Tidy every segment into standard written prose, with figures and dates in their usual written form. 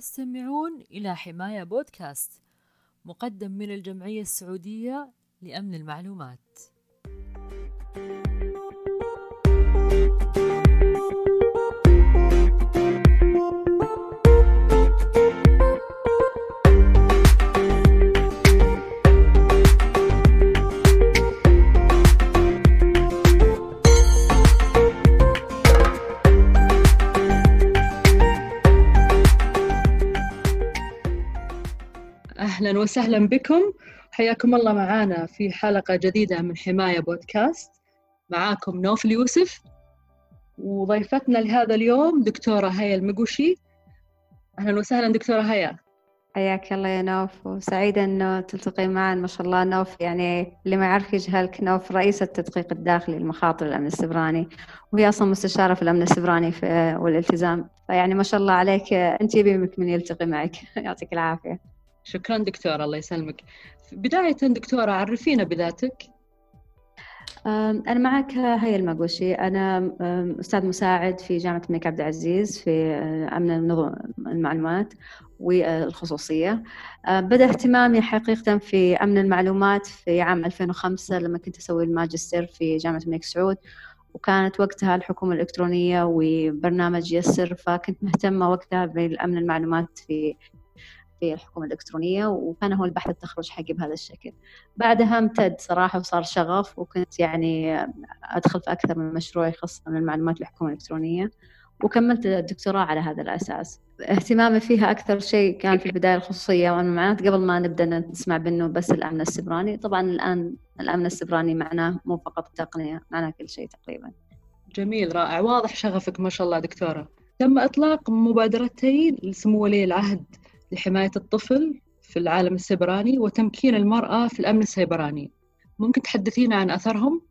تستمعون إلى حماية بودكاست مقدم من الجمعية السعودية لأمن المعلومات. أهلاً وسهلاً بكم، حياكم الله معانا في حلقة جديدة من حماية بودكاست. معاكم نوف اليوسف وضيفتنا لهذا اليوم دكتورة هيا المغوشي. أهلاً وسهلاً دكتورة هيا. حياك الله يا نوف، وسعيدة أنه تلتقي معنا. ما شاء الله نوف، يعني اللي ما يعرف يجهلك، نوف رئيسة التدقيق الداخلي لمخاطر الأمن السبراني، وهي أصلاً مستشارة في الأمن السبراني والالتزام، فيعني ما شاء الله عليك، أنت يبيمك من يلتقي معك. يعطيك العافية. شكراً دكتورة، الله يسلمك. بداية دكتورة، عرفينا بذاتك. أنا معك هيا المغوشي، أنا أستاذ مساعد في جامعة الملك عبد العزيز في أمن المعلومات والخصوصية. بدأ اهتمامي حقيقة في أمن المعلومات في عام 2005 لما كنت أسوي الماجستير في جامعة الملك سعود، وكانت وقتها الحكومة الإلكترونية وبرنامج يسر، فكنت مهتمة وقتها بالأمن المعلومات في الحكومة الإلكترونية، وكان هو البحث التخرج حقي بهذا الشكل. بعدها امتد صراحة وصار شغف، وكنت يعني أدخل في أكثر من مشروع يخص من المعلومات للحكومة الإلكترونية، وكملت الدكتوراه على هذا الأساس. اهتمامي فيها أكثر شيء كان في البداية الخصوصية والمعلومات، قبل ما نبدأ نسمع بأنه بس الأمن السبراني. طبعا الآن الأمن السبراني معناه مو فقط تقنية، معناه كل شيء تقريبا. جميل، رائع، واضح شغفك ما شاء الله دكتورة. تم إطلاق مبادرتين لسمو ولي العهد لحماية الطفل في العالم السيبراني وتمكين المرأة في الأمن السيبراني، ممكن تحدثينا عن أثرهم؟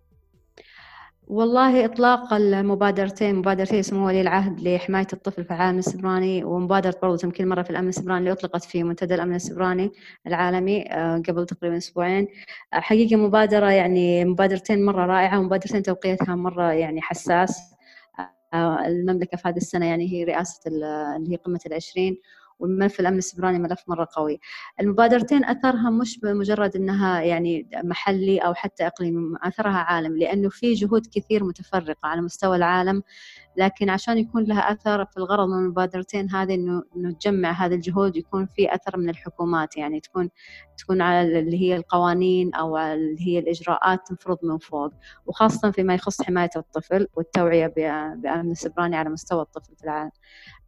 والله إطلاق المبادرتين، مبادرة سمو ولي العهد لحماية الطفل في العالم السيبراني، ومبادرة برضو تمكين المرأة في الأمن السيبراني اللي أطلقت في منتدى الأمن السيبراني العالمي قبل تقريبا أسبوعين. حقيقة مبادرة، يعني مبادرتين مرة رائعة، ومبادرتين توقيتها مرة يعني حساس. المملكة في هذه السنة يعني هي رئاسة اللي هي قمة 20، والملف الأمن السبراني ملف مرة قوي. المبادرتين أثرها مش مجرد أنها يعني محلي أو حتى إقليمي، أثرها عالم، لأنه في جهود كثير متفرقة على مستوى العالم، لكن عشان يكون لها أثر في الغرض من المبادرتين هذه إنه نجمع هذه الجهود، يكون في أثر من الحكومات، يعني تكون على اللي هي القوانين أو اللي هي الإجراءات تنفرض من فوق، وخاصة فيما يخص حماية الطفل والتوعية بأمن السبراني على مستوى الطفل في العالم.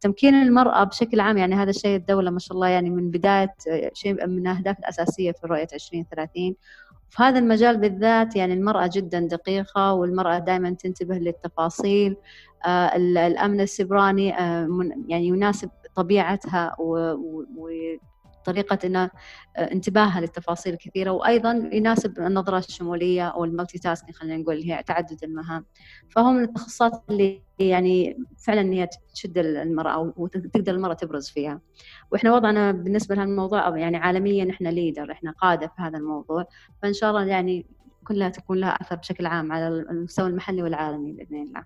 تمكين المرأة بشكل عام، يعني هذا الشيء الدولة ما شاء الله يعني من بداية شيء من الأهداف الأساسية في رؤية 2030. في هذا المجال بالذات يعني المرأة جدا دقيقة، والمرأة دائما تنتبه للتفاصيل. الأمن السبراني يعني يناسب طبيعتها وطريقة إن انتباهها للتفاصيل الكثيرة، وأيضا يناسب النظرة الشمولية أو الملتي تاسكينج، خلينا نقول هي تعدد المهام. فهو من التخصصات اللي يعني فعلا هي تشد المرأة وتقدر المرأة تبرز فيها. وإحنا وضعنا بالنسبة لهالموضوع يعني عالميا، إحنا ليدر، إحنا قادة في هذا الموضوع، فإن شاء الله يعني كلها تكون لها أثر بشكل عام على المستوى المحلي والعالمي بإذن الله.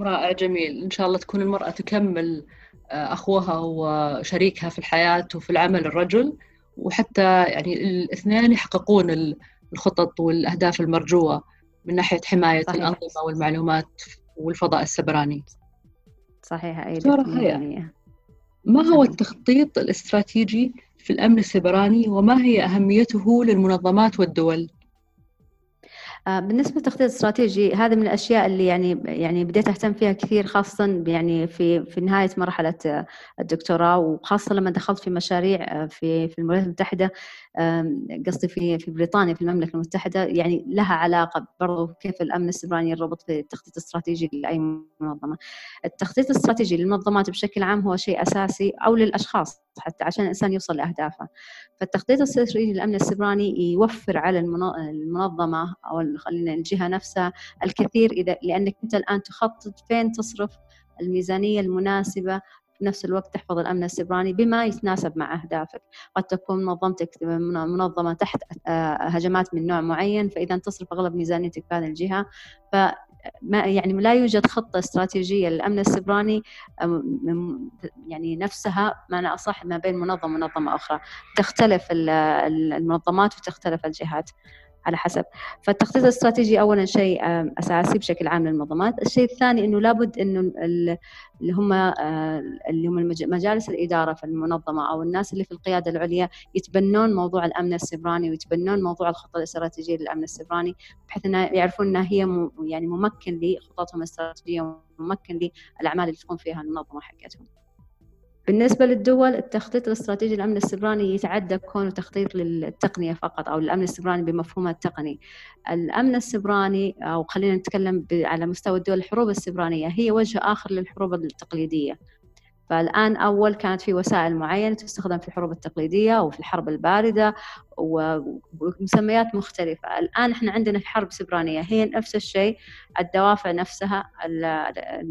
رائع، جميل، إن شاء الله تكون المرأة تكمل أخوها وشريكها في الحياة وفي العمل الرجل، وحتى يعني الاثنين يحققون الخطط والأهداف المرجوة من ناحية حماية صحيح. الأنظمة والمعلومات والفضاء السبراني. صحيح. أيضا ما هو التخطيط الاستراتيجي في الأمن السبراني، وما هي أهميته للمنظمات والدول؟ بالنسبة للتخطيط الاستراتيجي، هذا من الأشياء اللي يعني بديت أهتم فيها كثير، خاصة يعني في نهاية مرحلة الدكتوراه، وخاصة لما دخلت في مشاريع في الولايات المتحدة، قصدي في بريطانيا، في المملكة المتحدة، يعني لها علاقة برضو كيف الأمن السبراني يربط في التخطيط الاستراتيجي لأي منظمة. التخطيط الاستراتيجي للمنظمات بشكل عام هو شيء أساسي، أو للأشخاص حتى، عشان الإنسان يوصل لأهدافه. فالتخطيط الاستراتيجي للأمن السبراني يوفر على المنظمة أو خلينا الجهة نفسها الكثير، لأنك أنت الآن تخطط فين تصرف الميزانية المناسبة، في نفس الوقت تحفظ الأمن السبراني بما يتناسب مع أهدافك. قد تكون منظمتك منظمة تحت هجمات من نوع معين، فإذا تصرف أغلب ميزانيتك في هذه الجهة، يعني لا يوجد خطة استراتيجية للأمن السيبراني يعني نفسها معنى أصح ما بين منظمة أخرى. تختلف المنظمات وتختلف الجهات على حسب. فالتخطيط الاستراتيجي أولا شيء أساسي بشكل عام للمنظمات. الشيء الثاني أنه لابد أنه اللي هم مجالس الإدارة في المنظمة أو الناس اللي في القيادة العليا يتبنون موضوع الأمن السيبراني ويتبنون موضوع الخطة الاستراتيجية للأمن السيبراني، بحيث أن يعرفون أنها هي يعني ممكن لخططهم الاستراتيجية وممكن للأعمال اللي تقوم فيها المنظمة حقتهم. بالنسبة للدول، التخطيط الاستراتيجي للأمن السيبراني يتعدى كونه تخطيط للتقنية فقط أو للأمن السيبراني بمفهومه التقني. الأمن السيبراني، أو خلينا نتكلم على مستوى الدول، الحروب السيبرانية هي وجه آخر للحروب التقليدية. فالآن أول كانت في وسائل معينة تستخدم في الحروب التقليدية وفي الحرب الباردة ومسميات مختلفة. الآن إحنا عندنا حرب سيبرانية، هي نفس الشيء، الدوافع نفسها،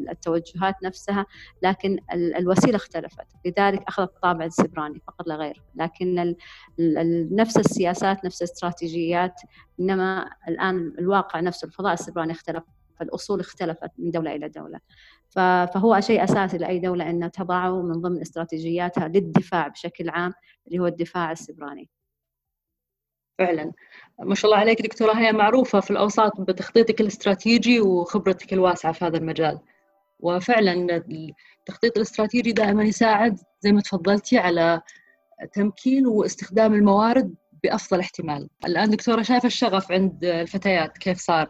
التوجهات نفسها، لكن الوسيلة اختلفت، لذلك أخذت الطابع السيبراني فقط لا غير. لكن نفس السياسات، نفس الاستراتيجيات، إنما الآن الواقع نفسه، الفضاء السيبراني اختلف، فالأصول اختلفت من دولة إلى دولة. فهو شيء أساسي لأي دولة أن تضعه من ضمن استراتيجياتها للدفاع بشكل عام، اللي هو الدفاع السيبراني. فعلا ما شاء الله عليك دكتورة هيا، معروفة في الأوساط بتخطيطك الاستراتيجي وخبرتك الواسعة في هذا المجال. وفعلا التخطيط الاستراتيجي دائما يساعد زي ما تفضلتي على تمكين واستخدام الموارد بأفضل احتمال. الآن دكتورة شايفة الشغف عند الفتيات كيف صار،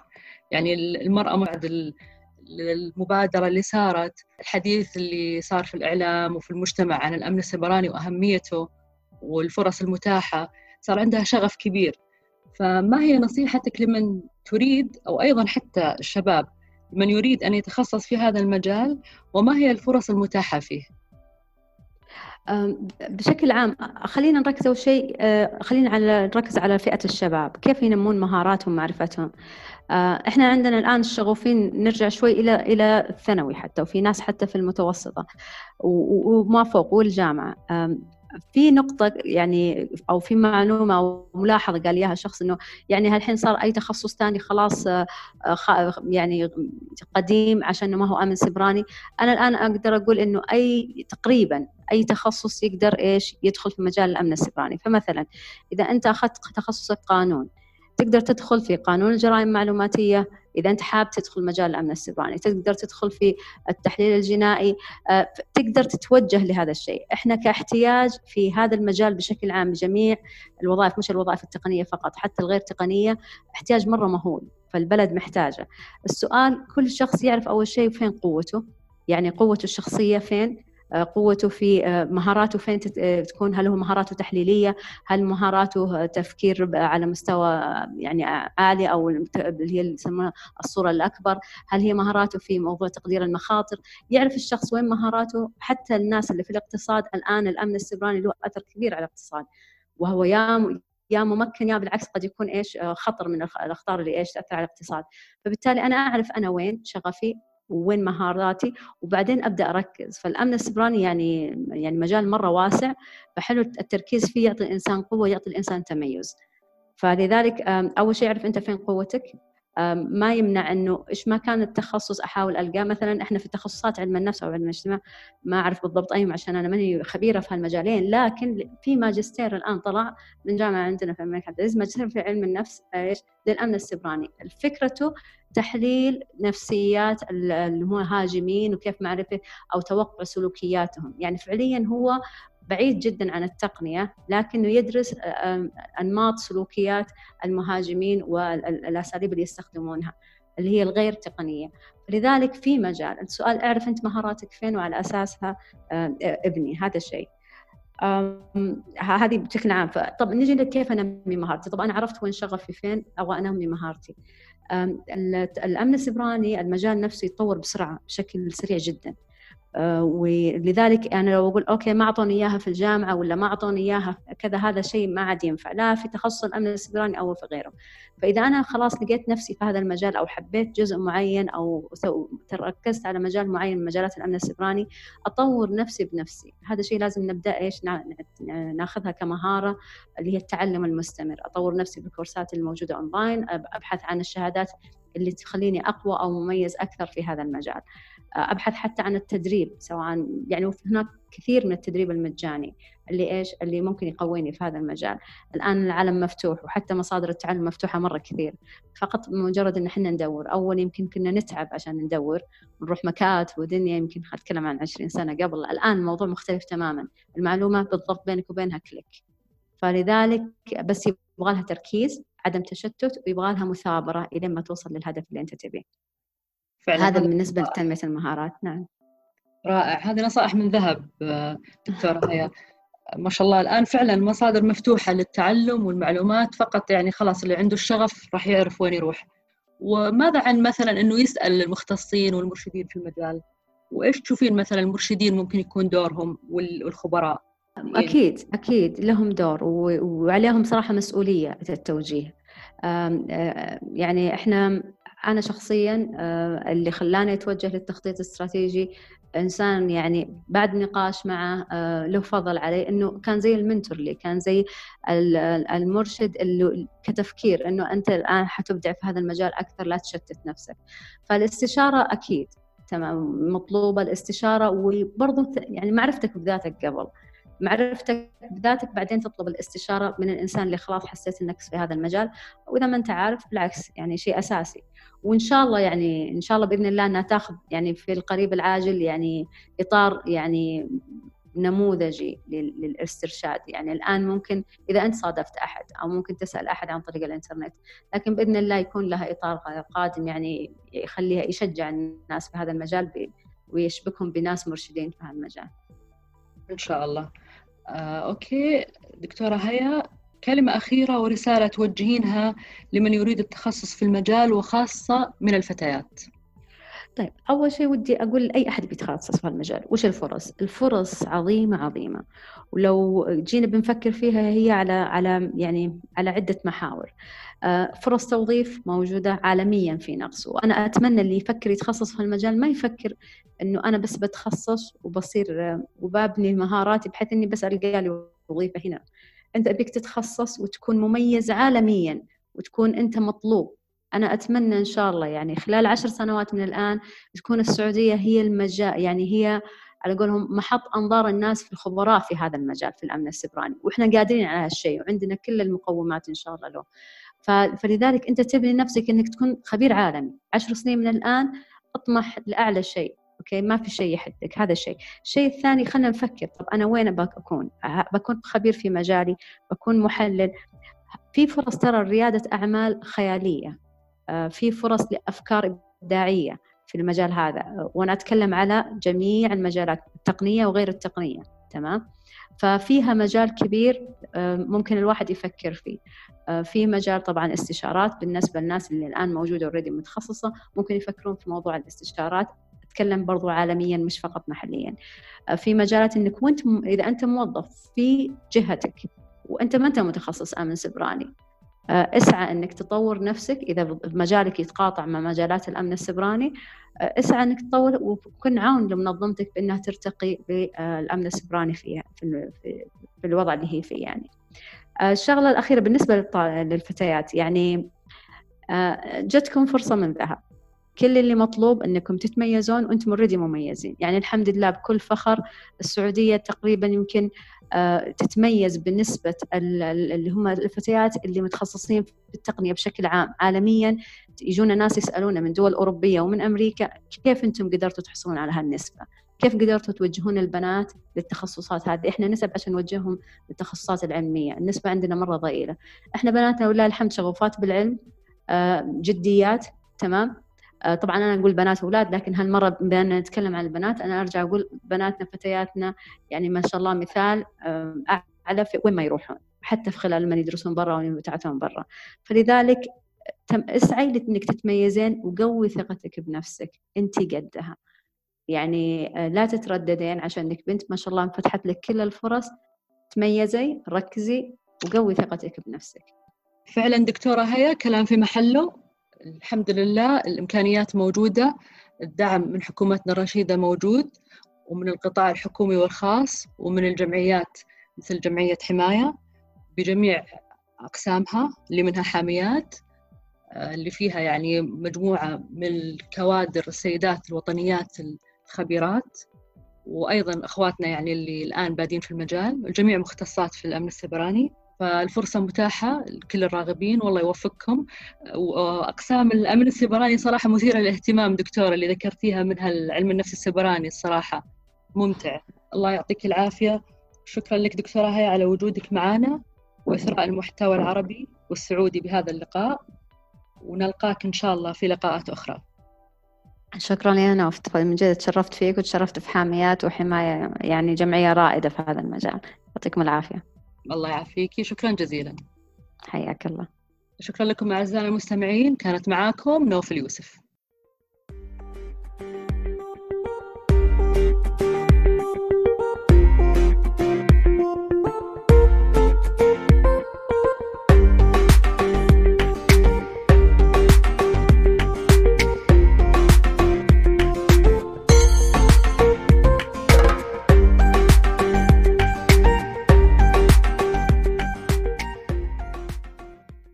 يعني المرأة بعد المبادرة اللي صارت، الحديث اللي صار في الإعلام وفي المجتمع عن الأمن السيبراني وأهميته والفرص المتاحة، صار عندها شغف كبير. فما هي نصيحتك لمن تريد، أو أيضا حتى الشباب من يريد أن يتخصص في هذا المجال، وما هي الفرص المتاحة فيه؟ بشكل عام خلينا نركز أول شيء، نركز على فئة الشباب، كيف ينمون مهاراتهم ومعرفتهم. إحنا عندنا الآن الشغوفين، نرجع شوي إلى الثانوي حتى، وفي ناس حتى في المتوسطة وما فوق والجامعة. في نقطة يعني، أو في معلومة أو ملاحظة قال إياها شخص، إنه يعني هالحين صار أي تخصص تاني خلاص يعني قديم عشان ما هو أمن سيبراني. أنا الآن أقدر أقول إنه تقريبا أي تخصص يقدر يدخل في مجال الأمن السيبراني. فمثلا إذا أنت أخذت تخصصك قانون، تقدر تدخل في قانون الجرائم المعلوماتية. إذا أنت حاب تدخل مجال الأمن السيبراني، تقدر تدخل في التحليل الجنائي، تقدر تتوجه لهذا الشيء. إحنا كاحتياج في هذا المجال بشكل عام، جميع الوظائف، مش الوظائف التقنية فقط، حتى الغير تقنية، احتياج مرة مهول، فالبلد محتاجة. السؤال كل شخص يعرف أول شيء فين قوته، يعني قوته الشخصية فين، قوته في مهاراته فين تكون، هل هو مهاراته تحليلية، هل مهاراته تفكير على مستوى يعني عالي، أو اللي هي يسمونها الصورة الأكبر، هل هي مهاراته في موضوع تقدير المخاطر. يعرف الشخص وين مهاراته. حتى الناس اللي في الاقتصاد، الآن الأمن السيبراني له أثر كبير على الاقتصاد، وهو يا ممكن يا بالعكس قد يكون خطر من الأخطار اللي تأثر على الاقتصاد. فبالتالي أنا أعرف أنا وين شغفي وين مهاراتي، وبعدين أبدأ أركز. فالأمن السيبراني يعني مجال مرة واسع، فحلو التركيز فيه، يعطي الإنسان قوة، يعطي الإنسان تميز. فلذلك أول شيء أعرف أنت فين قوتك. ما يمنع أنه إيش ما كان التخصص أحاول ألقاه. مثلا إحنا في تخصصات علم النفس أو علم الاجتماع، ما أعرف بالضبط أيهم عشان أنا ماني خبيرة في هالمجالين، لكن في ماجستير الآن طلع من جامعة عندنا في الملك عبد العزيز، ماجستير في علم النفس للأمن السيبراني. فكرته تحليل نفسيات المهاجمين وكيف معرفة أو توقع سلوكياتهم. يعني فعليا هو بعيد جدا عن التقنية، لكنه يدرس أنماط سلوكيات المهاجمين والأساليب اللي يستخدمونها، اللي هي الغير تقنية. لذلك في مجال. السؤال أعرف أنت مهاراتك فين، وعلى أساسها ابني هذا الشيء. هذه بشكل عام. طب نجي لكيف أنمي مهارتي. طب أنا عرفت وين شغفي فين، أو أنمي مهارتي. الأمن السيبراني المجال نفسه يتطور بسرعة، بشكل سريع جدا. ولذلك أنا لو أقول أوكي ما أعطوني إياها في الجامعة، ولا ما أعطوني إياها كذا، هذا الشيء ما عاد ينفع لا في تخصص الأمن السيبراني أو في غيره. فإذا أنا خلاص لقيت نفسي في هذا المجال، أو حبيت جزء معين، أو تركزت على مجال معين من مجالات الأمن السيبراني، أطور نفسي بنفسي. هذا الشيء لازم نبدأ ناخذها كمهارة، اللي هي التعلم المستمر. أطور نفسي بالكورسات الموجودة أونلاين، أبحث عن الشهادات اللي تخليني أقوى أو مميز أكثر في هذا المجال. أبحث حتى عن التدريب، سواء يعني هناك كثير من التدريب المجاني اللي ممكن يقويني في هذا المجال. الآن العالم مفتوح، وحتى مصادر التعلم مفتوحة مرة كثير، فقط مجرد إن إحنا ندور. أول يمكن كنا نتعب عشان ندور، نروح مكاتب ودنيا، يمكن أتكلم عن 20 سنة قبل. الآن الموضوع مختلف تماماً، المعلومة بالضبط بينك وبينها كليك. فلذلك بس يبغى لها تركيز، عدم تشتت، ويبغى لها مثابرة إلى ما توصل للهدف اللي أنت تبيه. هذا بالنسبة لتنمية المهارات. نعم، رائع، هذه نصائح من ذهب دكتورة هيا. ما شاء الله، الآن فعلا مصادر مفتوحة للتعلم والمعلومات، فقط يعني خلاص اللي عنده الشغف راح يعرف وين يروح. وماذا عن مثلا أنه يسأل المختصين والمرشدين في المجال؟ وإيش تشوفين مثلا المرشدين ممكن يكون دورهم والخبراء؟ أكيد لهم دور وعليهم صراحة مسؤولية التوجيه. يعني أنا شخصياً اللي خلاني أتوجه للتخطيط الاستراتيجي إنسان يعني بعد نقاش معه له فضل عليه، إنه كان زي المنتور لي، كان زي المرشد اللي كتفكير إنه أنت الآن حتبدع في هذا المجال أكثر، لا تشتت نفسك. فالاستشارة أكيد تمام، مطلوبة الاستشارة، وبرضه يعني معرفتك بذاتك قبل، معرفتك بذاتك بعدين تطلب الاستشارة من الإنسان اللي خلاص حسيت إنك في هذا المجال. وإذا ما أنت عارف بالعكس يعني شيء أساسي. وإن شاء الله يعني إن شاء الله بإذن الله أنها تأخذ يعني في القريب العاجل يعني إطار يعني نموذجي للاسترشاد. يعني الآن ممكن إذا أنت صادفت أحد أو ممكن تسأل أحد عن طريق الإنترنت، لكن بإذن الله يكون لها إطار قادم يعني يخليها يشجع الناس في هذا المجال ويشبكهم بناس مرشدين في هذا المجال إن شاء الله. أوكي دكتورة هيا، كلمة أخيرة ورسالة توجهينها لمن يريد التخصص في المجال وخاصة من الفتيات. طيب، أول شيء ودي أقول لأي أحد بيتخصص في المجال، وش الفرص؟ الفرص عظيمة عظيمة، ولو جينا بنفكر فيها هي على عدة محاور. فرص توظيف موجودة عالميا في نقص، وأنا أتمنى اللي يفكر يتخصص في المجال ما يفكر إنه أنا بس بتخصص وبصير وبابني مهاراتي بحيث إني بس ألقى لي وظيفة هنا. أنت أبيك تتخصص وتكون مميز عالميا وتكون أنت مطلوب. أنا أتمنى إن شاء الله يعني خلال 10 سنوات من الآن تكون السعودية هي المجال، يعني هي على قولهم محط أنظار الناس في الخبراء في هذا المجال في الأمن السيبراني، وإحنا قادرين على هالشيء وعندنا كل المقومات إن شاء الله له. فلذلك أنت تبني نفسك إنك تكون خبير عالمي. 10 سنين من الآن أطمح لأعلى شيء، أوكي، ما في شيء يحدك. هذا الشيء. الشيء الثاني، خلنا نفكر طب أنا وين بكون خبير في مجالي، بكون محلل. في فرص ترى ريادة أعمال خيالية، في فرص لأفكار إبداعية في المجال هذا، وأنا أتكلم على جميع المجالات التقنية وغير التقنية، تمام؟ ففيها مجال كبير ممكن الواحد يفكر فيه. في مجال طبعاً استشارات، بالنسبة للناس اللي الآن موجودة وردي متخصصة ممكن يفكرون في موضوع الاستشارات، أتكلم برضو عالمياً مش فقط محلياً. في مجالات إنك إذا أنت موظف في جهتك وأنت ما أنت متخصص أمن سيبراني، اسعى أنك تطور نفسك. إذا مجالك يتقاطع مع مجالات الأمن السيبراني، اسعى أنك تطور وكن عاون لمنظمتك بأنها ترتقي بالأمن السيبراني فيها في الوضع اللي هي فيه. يعني الشغلة الأخيرة بالنسبة للفتيات، يعني جتكم فرصة من ذهب، كل اللي مطلوب أنكم تتميزون وأنتم اوريدي مميزين. يعني الحمد لله بكل فخر السعودية تقريبا يمكن تتميز بالنسبة اللي هم الفتيات اللي متخصصين في التقنية بشكل عام عالميا. يجونا ناس يسألونا من دول أوروبية ومن أمريكا، كيف أنتم قدرتوا تحصلون على هالنسبة؟ كيف قدرتوا توجهون البنات للتخصصات هذه؟ إحنا نسب عشان نوجههم للتخصصات العلمية، النسبة عندنا مرة ضئيلة. إحنا بناتنا ولله الحمد شغوفات بالعلم، جديات، تمام؟ طبعا أنا أقول بنات وأولاد، لكن هالمرة بأن نتكلم عن البنات أنا أرجع أقول بناتنا فتياتنا يعني ما شاء الله مثال أعلى في وين ما يروحون، حتى في خلال من يدرسون برا ويتعلمون برا. فلذلك اسعي لأنك تتميزين، وقوي ثقتك بنفسك، أنت قدها. يعني لا تترددين عشان إنك بنت ما شاء الله انفتحت لك كل الفرص. تميزي، ركزي، وقوي ثقتك بنفسك. فعلا دكتورة هيا، كلام في محله. الحمد لله الإمكانيات موجودة، الدعم من حكومتنا الرشيدة موجود، ومن القطاع الحكومي والخاص، ومن الجمعيات مثل جمعية حماية بجميع أقسامها اللي منها حاميات. اللي فيها يعني مجموعة من الكوادر السيدات الوطنيات الخبيرات، وأيضاً أخواتنا يعني اللي الآن بادين في المجال، الجميع مختصات في الأمن السيبراني. فالفرصة متاحة لكل الراغبين، والله يوفقكم. وأقسام الأمن السيبراني صراحة مثيرة للاهتمام دكتورة، اللي ذكرتيها منها العلم النفس السيبراني الصراحة ممتع. الله يعطيك العافية، شكراً لك دكتورة هيا على وجودك معنا وإثراء المحتوى العربي والسعودي بهذا اللقاء، ونلقاك إن شاء الله في لقاءات أخرى. شكراً يا نوف، من جد تشرفت فيك وتشرفت في حاميات وحماية، يعني جمعية رائدة في هذا المجال. يعطيكم العافية. الله يعافيكي، شكراً جزيلاً. حياك الله. شكراً لكم أعزائي المستمعين، كانت معاكم نوف اليوسف.